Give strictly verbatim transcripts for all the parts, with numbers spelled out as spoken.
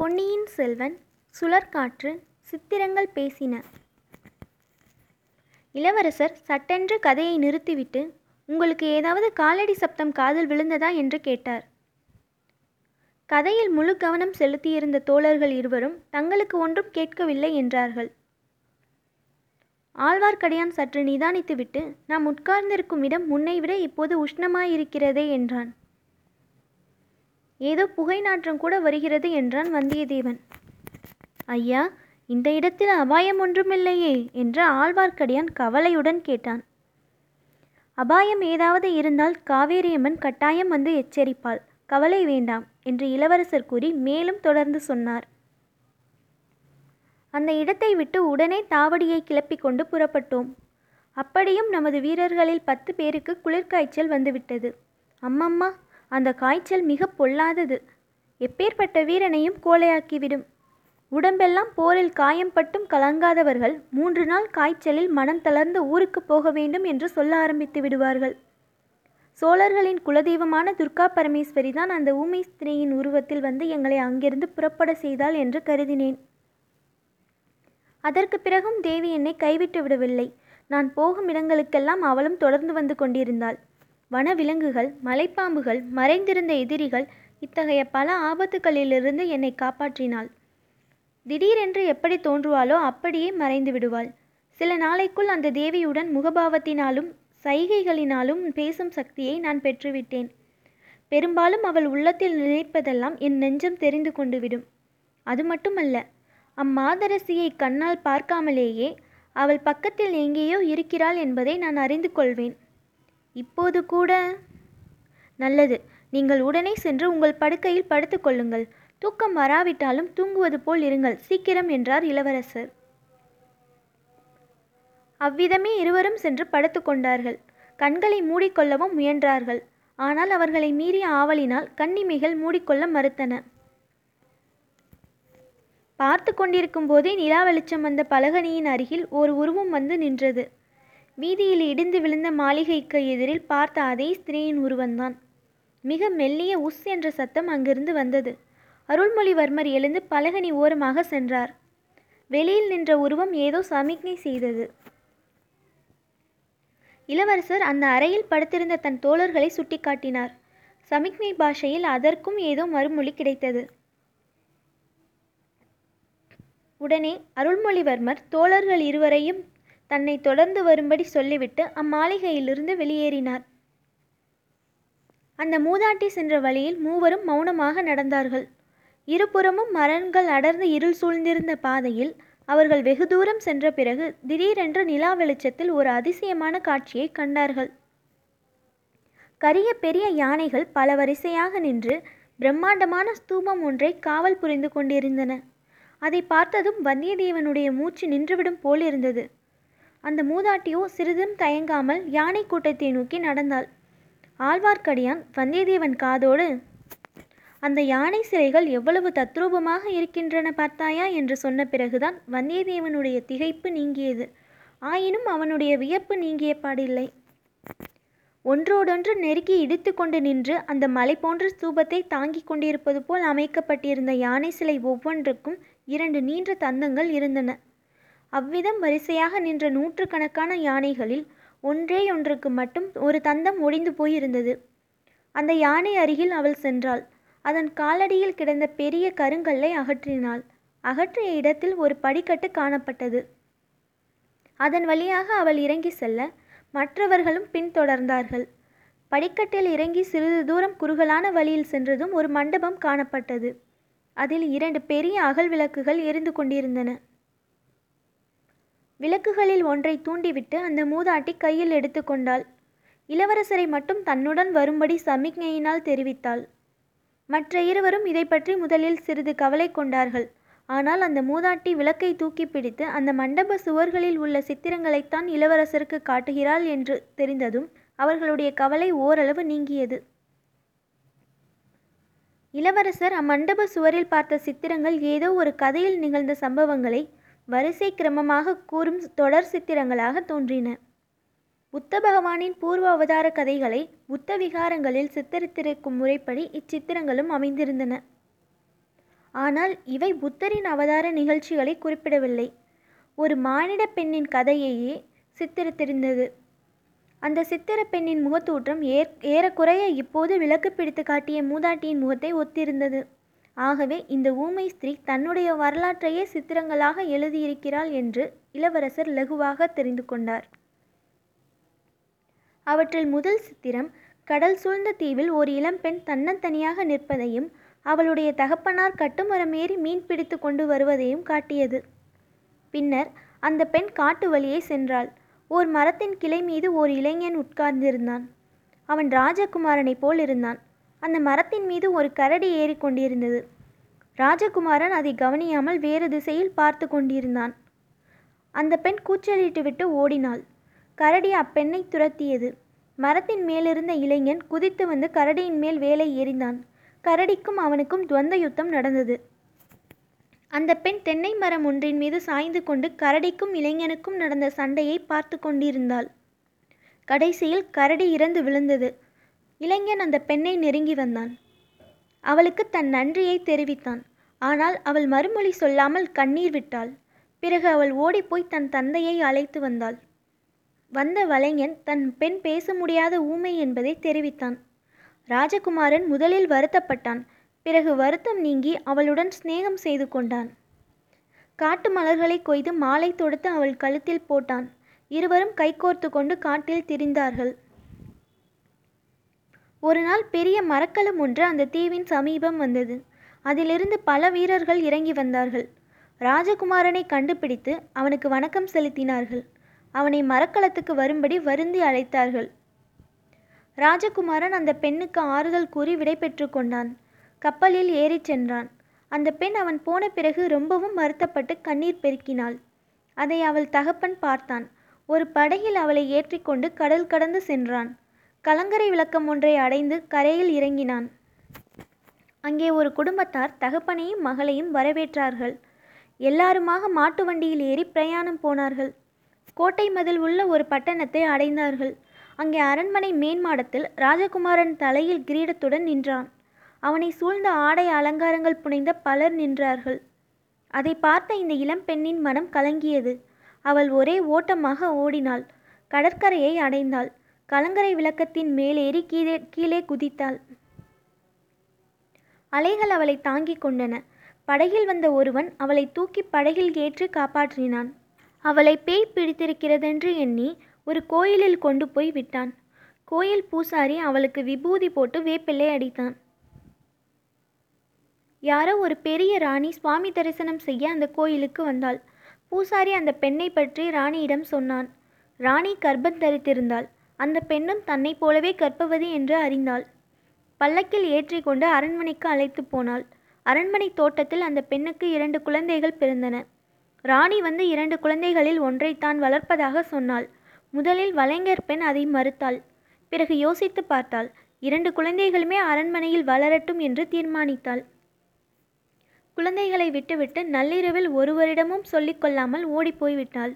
பொன்னியின் செல்வன், சுழற்காற்று, சித்திரங்கள் பேசின. இளவரசர் சட்டென்று கதையை நிறுத்திவிட்டு, உங்களுக்கு ஏதாவது காலடி சப்தம் காதில் விழுந்ததா என்று கேட்டார். கதையில் முழு கவனம் செலுத்தியிருந்த தோழர்கள் இருவரும் தங்களுக்கு ஒன்றும் கேட்கவில்லை என்றார்கள். ஆழ்வார்க்கடியான் சற்று நிதானித்துவிட்டு, நாம் உட்கார்ந்திருக்கும் இடம் முன்னைவிட இப்போது உஷ்ணமாயிருக்கிறதே என்றான். ஏதோ புகை நாற்றம் கூட வருகிறது என்றான் வந்தியத்தேவன். ஐயா, இந்த இடத்தில் அபாயம் ஒன்றுமில்லையே என்று ஆழ்வார்க்கடியான் கவலையுடன் கேட்டான். அபாயம் ஏதாவது இருந்தால் காவேரியம்மன் கட்டாயம் வந்து எச்சரிப்பாள், கவலை வேண்டாம் என்று இளவரசர் கூறி மேலும் தொடர்ந்து சொன்னார். அந்த இடத்தை விட்டு உடனே தாவடியை கிளப்பிக்கொண்டு புறப்பட்டோம். அப்படியும் நமது வீரர்களில் பத்து பேருக்கு குளிர்காய்ச்சல் வந்துவிட்டது. அம்மம்மா, அந்த காய்ச்சல் மிக பொல்லாதது, எப்பேற்பட்ட வீரனையும் கோலையாக்கிவிடும். உடம்பெல்லாம் போரில் காயம் பட்டும் கலங்காதவர்கள் மூன்று நாள் காய்ச்சலில் மனம் தளர்ந்து ஊருக்கு போக வேண்டும் என்று சொல்ல ஆரம்பித்து விடுவார்கள். சோழர்களின் குலதெய்வமான துர்கா பரமேஸ்வரி தான் அந்த ஊமை ஸ்திரீயின் உருவத்தில் வந்து எங்களை அங்கிருந்து புறப்பட செய்தாள் என்று கருதினேன். அதற்கு பிறகும் தேவி என்னை கைவிட்டு விடவில்லை. நான் போகும் இடங்களுக்கெல்லாம் அவளும் தொடர்ந்து வந்து கொண்டிருந்தாள். வனவிலங்குகள், மலைப்பாம்புகள், மறைந்திருந்த எதிரிகள், இத்தகைய பல ஆபத்துக்களிலிருந்து என்னை காப்பாற்றினாள். திடீரென்று எப்படி தோன்றுவாளோ அப்படியே மறைந்து விடுவாள். சில நாளைக்குள் அந்த தேவியுடன் முகபாவத்தினாலும் சைகைகளினாலும் பேசும் சக்தியை நான் பெற்றுவிட்டேன். பெரும்பாலும் அவள் உள்ளத்தில் நினைப்பதெல்லாம் என் நெஞ்சம் தெரிந்து கொண்டு விடும். அது மட்டுமல்ல, அம்மாதரசியை கண்ணால் பார்க்காமலேயே அவள் பக்கத்தில் எங்கேயோ இருக்கிறாள் என்பதை நான் அறிந்து கொள்வேன். இப்போது கூட நல்லது, நீங்கள் உடனே சென்று உங்கள் படுக்கையில் படுத்துக்கொள்ளுங்கள். தூக்கம் வராவிட்டாலும் தூங்குவது போல் இருங்கள், சீக்கிரம் என்றார் இளவரசர். அவ்விதமே இருவரும் சென்று படுத்துக்கொண்டார்கள். கண்களை மூடிக்கொள்ளவும் முயன்றார்கள். ஆனால் அவர்களை மீறிய ஆவலினால் கண்ணிமைகள் மூடிக்கொள்ள மறுத்தன. பார்த்து கொண்டிருக்கும் போதே நிலா வெளிச்சம் வந்த பலகனியின் அருகில் ஒரு உருவம் வந்து நின்றது. வீதியில் இடிந்து விழுந்த மாளிகைக்கு எதிரில் பார்த்த அதே ஸ்திரீயின் உருவந்தான். மிக மெல்லிய உஸ் என்ற சத்தம் அங்கிருந்து வந்தது. அருள்மொழிவர்மர் எழுந்து பலகனி ஓரமாக சென்றார். வெளியில் நின்ற உருவம் ஏதோ சமிக்ஞை செய்தது. இளவரசர் அந்த அறையில் படுத்திருந்த தன் தோழர்களை சுட்டிக்காட்டினார். சமிக்ஞை பாஷையில் அதற்கும் ஏதோ மறுமொழி கிடைத்தது. உடனே அருள்மொழிவர்மர் தோழர்கள் இருவரையும் தன்னை தொடர்ந்து வரும்படி சொல்லிவிட்டு அம்மாளிகையிலிருந்து வெளியேறினார். அந்த மூதாட்டி சென்ற வழியில் மூவரும் மௌனமாக நடந்தார்கள். இருபுறமும் மரங்கள் அடர்ந்து இருள் சூழ்ந்திருந்த பாதையில் அவர்கள் வெகு தூரம் சென்ற பிறகு திடீரென்று நிலா வெளிச்சத்தில் ஒரு அதிசயமான காட்சியை கண்டார்கள். கரிய பெரிய யானைகள் பல வரிசையாக நின்று பிரம்மாண்டமான ஸ்தூபம் ஒன்றை காவல் புரிந்து கொண்டிருந்தன. அதை பார்த்ததும் வந்தியத்தேவனுடைய மூச்சு நின்றுவிடும் போல் இருந்தது. அந்த மூதாட்டியோ சிறிதும் தயங்காமல் யானை கூட்டத்தை நோக்கி நடந்தாள். ஆழ்வார்க்கடியான் வந்தியத்தேவன் காதோடு, அந்த யானை சிலைகள் எவ்வளவு தத்ரூபமாக இருக்கின்றன பார்த்தாயா என்று சொன்ன பிறகுதான் வந்தியத்தேவனுடைய திகைப்பு நீங்கியது. ஆயினும் அவனுடைய வியப்பு நீங்கிய பாடில்லை. ஒன்றோடொன்று நெருக்கி இடித்து கொண்டு நின்று அந்த மலை போன்ற ஸ்தூபத்தை தாங்கி கொண்டிருப்பது போல் அமைக்கப்பட்டிருந்த யானை சிலை ஒவ்வொன்றுக்கும் இரண்டு நீண்ட தந்தங்கள் இருந்தன. அவ்விதம் வரிசையாக நின்ற நூற்றுக்கணக்கான யானைகளில் ஒன்றே ஒன்றுக்கு மட்டும் ஒரு தந்தம் ஒடிந்து போயிருந்தது. அந்த யானை அருகில் அவள் சென்றாள். அதன் காலடியில் கிடந்த பெரிய கருங்கல்லை அகற்றினாள். அகற்றிய இடத்தில் ஒரு படிக்கட்டு காணப்பட்டது. அதன் வழியாக அவள் இறங்கி செல்ல மற்றவர்களும் பின்தொடர்ந்தார்கள். படிக்கட்டில் இறங்கி சிறிது தூரம் குறுகலான வழியில் சென்றதும் ஒரு மண்டபம் காணப்பட்டது. அதில் இரண்டு பெரிய அகல் விளக்குகள் எரிந்து கொண்டிருந்தன. விளக்குகளில் ஒன்றை தூண்டிவிட்டு அந்த மூதாட்டி கையில் எடுத்து கொண்டாள். இளவரசரை மட்டும் தன்னுடன் வரும்படி சமிக்ஞையினால் தெரிவித்தாள். மற்ற இருவரும் இதை பற்றி முதலில் சிறிது கவலை கொண்டார்கள். ஆனால் அந்த மூதாட்டி விளக்கை தூக்கி பிடித்து அந்த மண்டப சுவர்களில் உள்ள சித்திரங்களைத்தான் இளவரசருக்கு காட்டுகிறாள் என்று தெரிந்ததும் அவர்களுடைய கவலை ஓரளவு நீங்கியது. இளவரசர் அம்மண்டப சுவரில் பார்த்த சித்திரங்கள் ஏதோ ஒரு கதையில் நிகழ்ந்த சம்பவங்களை வரிசை கிரமமாக கூறும் தொடர் சித்திரங்களாக தோன்றின. புத்த பகவானின் பூர்வ அவதார கதைகளை புத்த விகாரங்களில் சித்தரித்திருக்கும் முறைப்படி இச்சித்திரங்களும் அமைந்திருந்தன. ஆனால் இவை புத்தரின் அவதார நிகழ்ச்சிகளை குறிப்பிடவில்லை. ஒரு மானிட பெண்ணின் கதையையே சித்தரித்திருந்தது. அந்த சித்திர பெண்ணின் முகத்தோற்றம் ஏ ஏறக்குறைய இப்போது விளக்கு பிடித்து காட்டிய மூதாட்டியின் முகத்தை ஒத்திருந்தது. ஆகவே இந்த ஊமை ஸ்திரீ தன்னுடைய வரலாற்றையே சித்திரங்களாக எழுதியிருக்கிறாள் என்று இளவரசர் லகுவாக தெரிந்து கொண்டார். அவற்றில் முதல் சித்திரம் கடல் சூழ்ந்த தீவில் ஒரு இளம்பெண் தன்னந்தனியாக நிற்பதையும் அவளுடைய தகப்பனார் கட்டுமரமேறி மீன் பிடித்து கொண்டு வருவதையும் காட்டியது. பின்னர் அந்த பெண் காட்டு வழியே சென்றாள். ஓர் மரத்தின் கிளை மீது ஓர் இளைஞன் உட்கார்ந்திருந்தான். அவன் ராஜகுமாரனை போல் இருந்தான். அந்த மரத்தின் மீது ஒரு கரடி ஏறி கொண்டிருந்தது. ராஜகுமாரன் அதை கவனியாமல் வேறு திசையில் பார்த்து கொண்டிருந்தான். அந்த பெண் கூச்சலிட்டு விட்டு ஓடினாள். கரடி அப்பெண்ணை துரத்தியது. மரத்தின் மேலிருந்த இளைஞன் குதித்து வந்து கரடியின் மேல் வேலை எறிந்தான். கரடிக்கும் அவனுக்கும் துவந்த யுத்தம் நடந்தது. அந்த பெண் தென்னை மரம் ஒன்றின் மீது சாய்ந்து கொண்டு கரடிக்கும் இளைஞனுக்கும் நடந்த சண்டையை பார்த்து கொண்டிருந்தாள். கடைசியில் கரடி இறந்து விழுந்தது. இளைஞன் அந்த பெண்ணை நெருங்கி வந்தான். அவளுக்கு தன் நன்றியை தெரிவித்தான். ஆனால் அவள் மறுமொழி சொல்லாமல் கண்ணீர் விட்டாள். பிறகு அவள் ஓடிப்போய் தன் தந்தையை அழைத்து வந்தாள். வந்த வலைஞன் தன் பெண் பேச முடியாத ஊமை என்பதை தெரிவித்தான். ராஜகுமாரன் முதலில் வருத்தப்பட்டான். பிறகு வருத்தம் நீங்கி அவளுடன் சிநேகம் செய்து கொண்டான். காட்டு மலர்களை கொய்து மாலை தொடுத்து அவள் கழுத்தில் போட்டான். இருவரும் கைகோர்த்து கொண்டு காட்டில் திரிந்தார்கள். ஒரு நாள் பெரிய மரக்கலம் ஒன்று அந்த தீவின் சமீபம் வந்தது. அதிலிருந்து பல வீரர்கள் இறங்கி வந்தார்கள். ராஜகுமாரனை கண்டுபிடித்து அவனுக்கு வணக்கம் செலுத்தினார்கள். அவனை மரக்கலத்துக்கு வரும்படி வருந்தி அழைத்தார்கள். ராஜகுமாரன் அந்த பெண்ணுக்கு ஆறுதல் கூறி விடை பெற்று கொண்டான். கப்பலில் ஏறிச் சென்றான். அந்த பெண் அவன் போன பிறகு ரொம்பவும் வருத்தப்பட்டு கண்ணீர் பெருக்கினாள். அதை அவள் தகப்பன் பார்த்தான். ஒரு படகில் அவளை ஏற்றிக்கொண்டு கடல் கடந்து சென்றான். கலங்கரை விளக்கம் ஒன்றை அடைந்து கரையில் இறங்கினான். அங்கே ஒரு குடும்பத்தார் தகப்பனையும் மகளையும் வரவேற்றார்கள். எல்லாருமாக மாட்டு வண்டியில் ஏறி பிரயாணம் போனார்கள். கோட்டை மதில் உள்ள ஒரு பட்டணத்தை அடைந்தார்கள். அங்கே அரண்மனை மேன்மாடத்தில் ராஜகுமாரன் தலையில் கிரீடத்துடன் நின்றான். அவனை சூழ்ந்த ஆடை அலங்காரங்கள் புனைந்த பலர் நின்றார்கள். அதை பார்த்த இந்த இளம்பெண்ணின் மனம் கலங்கியது. அவள் ஒரே ஓட்டமாக ஓடினாள். கடற்கரையை அடைந்தாள். கலங்கரை விளக்கத்தின் மேலேறி கீழே கீழே குதித்தாள். அலைகள் அவளை தாங்கி கொண்டன. படகில் வந்த ஒருவன் அவளை தூக்கி படகில் ஏற்றி காப்பாற்றினான். அவளை பேய் பிடித்திருக்கிறதென்று எண்ணி ஒரு கோயிலில் கொண்டு போய் விட்டான். கோயில் பூசாரி அவளுக்கு விபூதி போட்டு வேப்பிள்ளை அடித்தான். யாரோ ஒரு பெரிய ராணி சுவாமி தரிசனம் செய்ய அந்த கோயிலுக்கு வந்தாள். பூசாரி அந்த பெண்ணை பற்றி ராணியிடம் சொன்னான். ராணி கர்ப்பம் தரித்திருந்தாள். அந்த பெண்ணும் தன்னை போலவே கர்ப்பவதி என்று அறிந்தாள். பல்லக்கில் ஏற்றி கொண்டு அரண்மனைக்கு அழைத்து போனாள். அரண்மனை தோட்டத்தில் அந்த பெண்ணுக்கு இரண்டு குழந்தைகள் பிறந்தன. ராணி வந்து இரண்டு குழந்தைகளில் ஒன்றை தான் வளர்ப்பதாக சொன்னாள். முதலில் வலைஞர் பெண் அதை மறுத்தாள். பிறகு யோசித்து பார்த்தாள். இரண்டு குழந்தைகளுமே அரண்மனையில் வளரட்டும் என்று தீர்மானித்தாள். குழந்தைகளை விட்டுவிட்டு நள்ளிரவில் ஒருவரிடமும் சொல்லிக்கொள்ளாமல் ஓடிப்போய்விட்டாள்.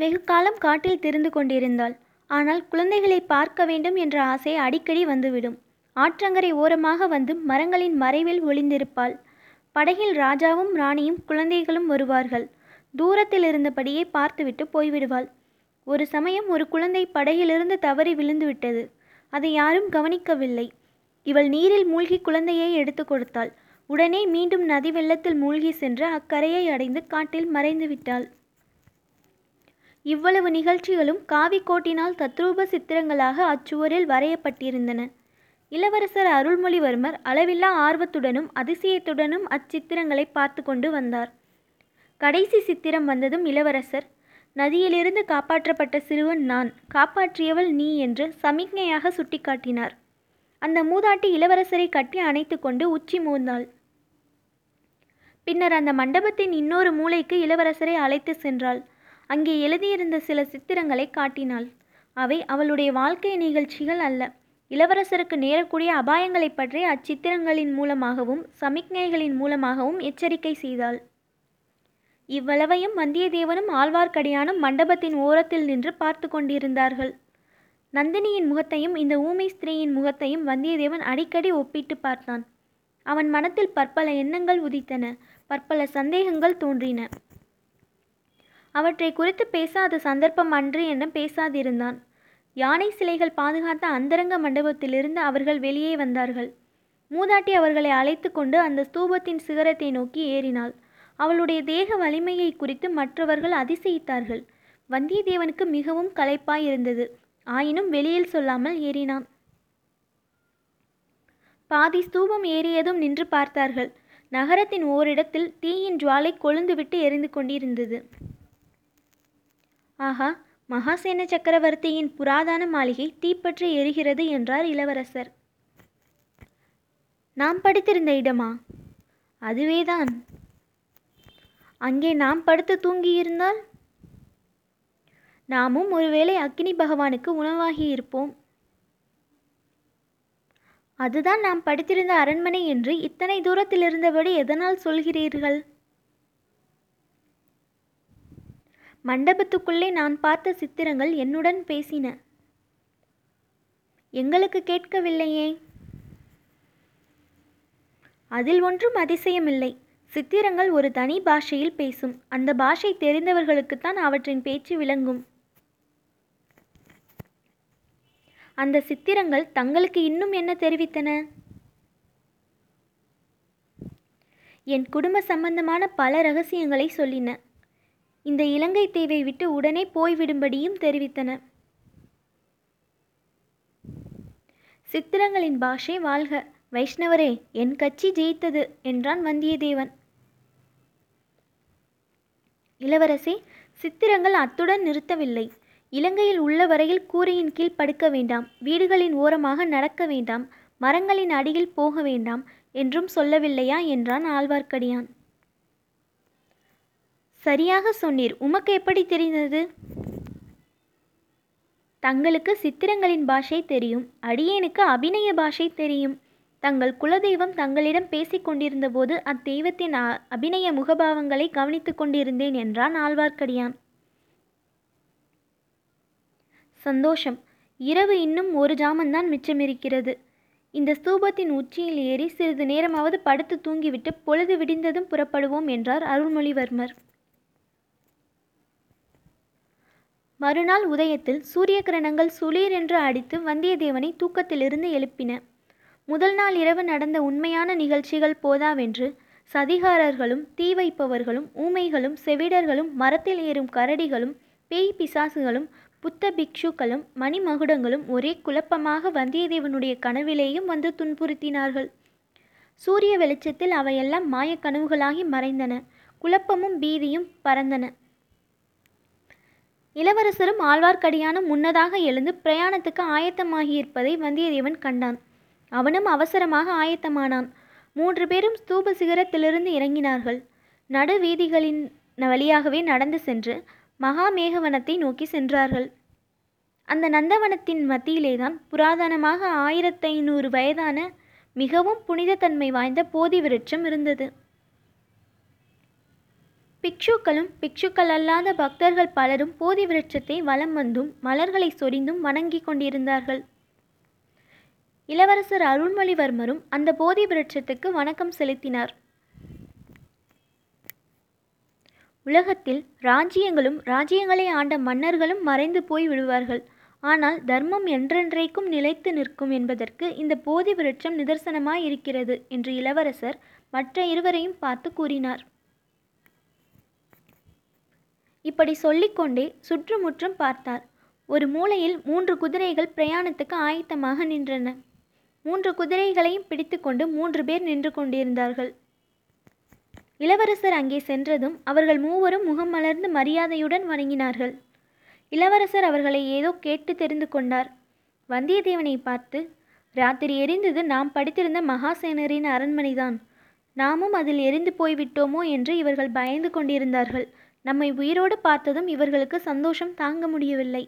வெகு காலம் காட்டில் திரிந்து கொண்டிருந்தாள். ஆனால் குழந்தைகளை பார்க்க வேண்டும் என்ற ஆசை அடிக்கடி வந்துவிடும். ஆற்றங்கரை ஓரமாக வந்து மரங்களின் மறைவில் ஒளிந்திருப்பாள். படகில் ராஜாவும் ராணியும் குழந்தைகளும் வருவார்கள். தூரத்தில் இருந்தபடியே பார்த்துவிட்டு போய்விடுவாள். ஒரு சமயம் ஒரு குழந்தை படகிலிருந்து தவறி விழுந்துவிட்டது. அதை யாரும் கவனிக்கவில்லை. இவள் நீரில் மூழ்கி குழந்தையை எடுத்து கொடுத்தாள். உடனே மீண்டும் நதி வெள்ளத்தில் மூழ்கி சென்று அக்கரையை அடைந்து காட்டில் மறைந்து விட்டாள். இவ்வளவு நிகழ்ச்சிகளும் காவிக்கோட்டினால் தத்ரூப சித்திரங்களாக அச்சுவரில் வரையப்பட்டிருந்தன. இளவரசர் அருள்மொழிவர்மர் அளவில்லா ஆர்வத்துடனும் அதிசயத்துடனும் அச்சித்திரங்களை பார்த்து கொண்டு வந்தார். கடைசி சித்திரம் வந்ததும் இளவரசர், நதியிலிருந்து காப்பாற்றப்பட்ட சிறுவன் நான், காப்பாற்றியவள் நீ என்று சமிக்ஞையாக சுட்டிக்காட்டினார். அந்த மூதாட்டி இளவரசரை கட்டி அணைத்து கொண்டு உச்சி மோந்தாள். பின்னர் அந்த மண்டபத்தின் இன்னொரு மூலைக்கு இளவரசரை அழைத்து சென்றாள். அங்கே எழுதியிருந்த சில சித்திரங்களை காட்டினாள். அவை அவளுடைய வாழ்க்கை நிகழ்ச்சிகள் அல்ல. இளவரசருக்கு நேரக்கூடிய அபாயங்களை பற்றி அச்சித்திரங்களின் மூலமாகவும் சமிக்ஞைகளின் மூலமாகவும் எச்சரிக்கை செய்தாள். இவ்வளவையும் வந்தியத்தேவனும் ஆழ்வார்க்கடியானும் மண்டபத்தின் ஓரத்தில் நின்று பார்த்து கொண்டிருந்தார்கள். நந்தினியின் முகத்தையும் இந்த ஊமை ஸ்திரீயின் முகத்தையும் வந்தியத்தேவன் அடிக்கடி ஒப்பிட்டு பார்த்தான். அவன் மனத்தில் பற்பல எண்ணங்கள் உதித்தன, பற்பல சந்தேகங்கள் தோன்றின. அவற்றை குறித்து பேசாத சந்தர்ப்பம் அன்று என பேசாதிருந்தான். யானை சிலைகள் பாதுகாத்த அந்தரங்க மண்டபத்திலிருந்து அவர்கள் வெளியே வந்தார்கள். மூதாட்டி அவர்களை அழைத்து கொண்டு அந்த ஸ்தூபத்தின் சிகரத்தை நோக்கி ஏறினாள். அவளுடைய தேக வலிமையை குறித்து மற்றவர்கள் அதிசயித்தார்கள். வந்தியத்தேவனுக்கு மிகவும் களைப்பாயிருந்தது. ஆயினும் வெளியில் சொல்லாமல் ஏறினான். பாதி ஸ்தூபம் ஏறியதும் நின்று பார்த்தார்கள். நகரத்தின் ஓரிடத்தில் தீயின் ஜுவாலை கொழுந்துவிட்டு எரிந்து கொண்டிருந்தது. ஆஹா, மகாசேன சக்கரவர்த்தியின் புராதன மாளிகை தீப்பற்றி எரிகிறது என்றார் இளவரசர். நாம் படுத்திருந்த இடமா? அதுவேதான். அங்கே நாம் படுத்து தூங்கியிருந்தால் நாமும் ஒருவேளை அக்கினி பகவானுக்கு உணவாகி இருப்போம். அதுதான் நாம் படுத்திருந்த அரண்மனை என்று இத்தனை தூரத்தில் இருந்தபடி எதனால் சொல்கிறீர்கள்? மண்டபத்துக்குள்ளே நான் பார்த்த சித்திரங்கள் என்னுடன் பேசின. எங்களுக்கு கேட்கவில்லையே. அதில் ஒன்றும் அதிசயமில்லை. சித்திரங்கள் ஒரு தனி பாஷையில் பேசும். அந்த பாஷை தெரிந்தவர்களுக்குத்தான் அவற்றின் பேச்சு விளங்கும். அந்த சித்திரங்கள் தங்களுக்கு இன்னும் என்ன தெரிவித்தன? என் குடும்ப சம்பந்தமான பல ரகசியங்களை சொல்லின. இந்த இலங்கை தீவை விட்டு உடனே போய்விடும்படியும் தெரிவித்தன. சித்திரங்களின் பாஷை வாழ்க! வைஷ்ணவரே, என் கட்சி ஜெயித்தது என்றான் வந்தியத்தேவன். இளவரசே, சித்திரங்கள் அத்துடன் நிறுத்தவில்லை. இலங்கையில் உள்ள வரையில் கூரையின் கீழ் படுக்க வேண்டாம், வீடுகளின் ஓரமாக நடக்க வேண்டாம், மரங்களின் அடியில் போக வேண்டாம் என்றும் சொல்லவில்லையா என்றான் ஆழ்வார்க்கடியான். சரியாக சொன்னீர். உமக்கு எப்படி தெரிந்தது? தங்களுக்கு சித்திரங்களின் பாஷை தெரியும், அடியேனுக்கு அபிநய பாஷை தெரியும். தங்கள் குலதெய்வம் தங்களிடம் பேசிக் கொண்டிருந்த போது அத்தெய்வத்தின் அபிநய முகபாவங்களை கவனித்து கொண்டிருந்தேன் என்றான் ஆழ்வார்க்கடியான். சந்தோஷம். இரவு இன்னும் ஒரு ஜாமந்தான் மிச்சமிருக்கிறது. இந்த ஸ்தூபத்தின் உச்சியில் ஏறி சிறிது நேரமாவது படுத்து தூங்கிவிட்டு பொழுது விடிந்ததும் புறப்படுவோம் என்றார் அருள்மொழிவர்மர். மறுநாள் உதயத்தில் சூரிய கிரணங்கள் சுளீர் என்று அடித்து வந்தியத்தேவனை தூக்கத்திலிருந்து எழுப்பின. முதல் நாள் இரவு நடந்த உண்மையான நிகழ்ச்சிகள் போதாவென்று சதிகாரர்களும் தீ வைப்பவர்களும் ஊமைகளும் செவிடர்களும் மரத்தில் ஏறும் கரடிகளும் பேய் பிசாசுகளும் புத்த பிக்ஷுக்களும் மணிமகுடங்களும் ஒரே குழப்பமாக வந்தியத்தேவனுடைய கனவிலேயும் வந்து துன்புறுத்தினார்கள். சூரிய வெளிச்சத்தில் அவையெல்லாம் மாயக்கனவுகளாகி மறைந்தன. குழப்பமும் பீதியும் பறந்தன. இளவரசரும் ஆழ்வார்க்கடியானும் முன்னதாக எழுந்து பிரயாணத்துக்கு ஆயத்தமாகியிருப்பதை வந்தியத்தேவன் கண்டான். அவனும் அவசரமாக ஆயத்தமானான். மூன்று பேரும் ஸ்தூப சிகரத்திலிருந்து இறங்கினார்கள். நடு வீதிகளின் வழியாகவே நடந்து சென்று மகாமேகவனத்தை நோக்கி சென்றார்கள். அந்த நந்தவனத்தின் மத்தியிலேதான் புராதனமாக ஆயிரத்தி ஐநூறு வயதான மிகவும் புனிதத்தன்மை வாய்ந்த போதி விருட்சம் இருந்தது. பிக்ஷுக்களும் பிக்ஷுக்கள் அல்லாத பக்தர்கள் பலரும் போதி விருட்சத்தை வலம் வந்தும் மலர்களை சொரிந்தும் வணங்கி கொண்டிருந்தார்கள். இளவரசர் அருள்மொழிவர்மரும் அந்த போதி விருட்சத்துக்கு வணக்கம் செலுத்தினார். உலகத்தில் ராஜ்யங்களும் ராஜ்யங்களை ஆண்ட மன்னர்களும் மறைந்து போய் விடுவார்கள். ஆனால் தர்மம் என்றென்றைக்கும் நிலைத்து நிற்கும் என்பதற்கு இந்த போதி விருட்சம் நிதர்சனமாயிருக்கிறது என்று இளவரசர் மற்ற இருவரையும் பார்த்து கூறினார். இப்படி சொல்லிக்கொண்டே சுற்றுமுற்றும் பார்த்தார். ஒரு மூலையில் மூன்று குதிரைகள் பிரயாணத்துக்கு ஆயத்தமாக நின்றன. மூன்று குதிரைகளையும் பிடித்து கொண்டு மூன்று பேர் நின்று கொண்டிருந்தார்கள். இளவரசர் அங்கே சென்றதும் அவர்கள் மூவரும் முகம் மலர்ந்து மரியாதையுடன் வணங்கினார்கள். இளவரசர் அவர்களை ஏதோ கேட்டு தெரிந்து கொண்டார். வந்தியத்தேவனை பார்த்து, ராத்திரி எரிந்தது நாம் படித்திருந்த மகாசேனரின் அரண்மனைதான். நாமும் அதில் எரிந்து போய்விட்டோமோ என்று இவர்கள் பயந்து கொண்டிருந்தார்கள். நம்மை உயிரோடு பார்த்ததும் இவர்களுக்கு சந்தோஷம் தாங்க முடியவில்லை.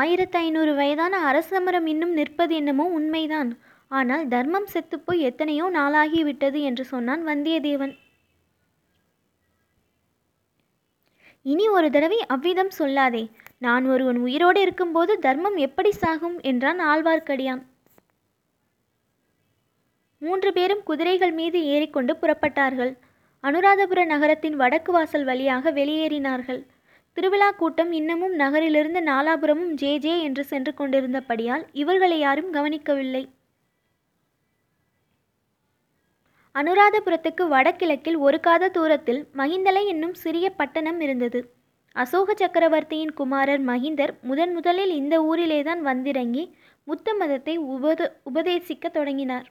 ஆயிரத்தி ஐநூறு வயதான அரசமரம் இன்னும் நிற்பது என்னமோ உண்மைதான். ஆனால் தர்மம் செத்துப்போய் எத்தனையோ நாளாகிவிட்டது என்று சொன்னான் வந்தியத்தேவன். இனி ஒரு தடவை அவ்விதம் சொல்லாதே. நான் ஒருவன் உயிரோடு இருக்கும்போது தர்மம் எப்படி சாகும் என்றான் ஆழ்வார்க்கடியான். மூன்று பேரும் குதிரைகள் மீது ஏறிக்கொண்டு புறப்பட்டார்கள். அனுராதபுர நகரத்தின் வடக்கு வாசல் வழியாக வெளியேறினார்கள். திருவிழா கூட்டம் இன்னமும் நகரிலிருந்து நாலாபுரமும் ஜே ஜே என்று சென்று கொண்டிருந்தபடியால் இவர்களை யாரும் கவனிக்கவில்லை. அனுராதபுரத்துக்கு வடகிழக்கில் ஒரு காத தூரத்தில் மகிந்தலை என்னும் சிறிய பட்டணம் இருந்தது. அசோக சக்கரவர்த்தியின் குமாரர் மகிந்தர் முதன் முதலில் இந்த ஊரிலேதான் வந்திறங்கி புத்த மதத்தை உபத உபதேசிக்க தொடங்கினார்.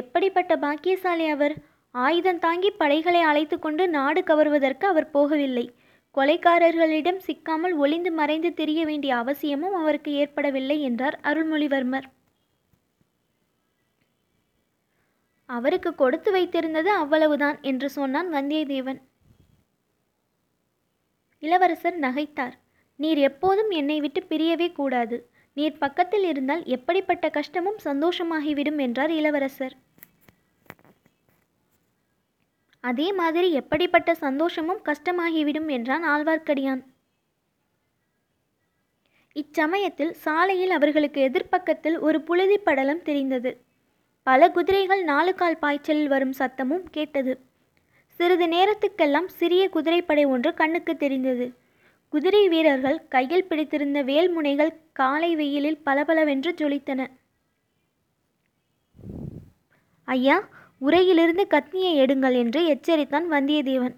எப்படிப்பட்ட பாக்கியசாலி அவர்! ஆயுதம் தாங்கி படைகளை அழைத்து கொண்டு நாடு கவர்வதற்கு அவர் போகவில்லை. கொலைக்காரர்களிடம் சிக்காமல் ஒளிந்து மறைந்து திரிய வேண்டிய அவசியமும் அவருக்கு ஏற்படவில்லை என்றார் அருள்மொழிவர்மர். அவருக்கு கொடுத்து வைத்திருந்தது அவ்வளவுதான் என்று சொன்னான் வந்தியத்தேவன். இளவரசர் நகைத்தார். நீர் எப்போதும் என்னை விட்டு பிரியவே கூடாது. நீர் பக்கத்தில் இருந்தால் எப்படிப்பட்ட கஷ்டமும் சந்தோஷமாகிவிடும் என்றார் இளவரசர். அதே மாதிரி எப்படிப்பட்ட சந்தோஷமும் கஷ்டமாகிவிடும் என்றான் ஆழ்வார்க்கடியான். இச்சமயத்தில் சாலையில் அவர்களுக்கு எதிர்பக்கத்தில் ஒரு புழுதி படலம் தெரிந்தது. பல குதிரைகள் நாலுகால் பாய்ச்சலில் வரும் சத்தமும் கேட்டது. சிறிது நேரத்துக்கெல்லாம் சிறிய குதிரைப்படை ஒன்று கண்ணுக்கு தெரிந்தது. குதிரை வீரர்கள் கையில் பிடித்திருந்த வேல்முனைகள் காலை வெயிலில் பலபலவென்று ஜொலித்தன. ஐயா, உரையிலிருந்து கத்தியை எடுங்கள் என்று எச்சரித்தான் வந்தியத்தேவன்.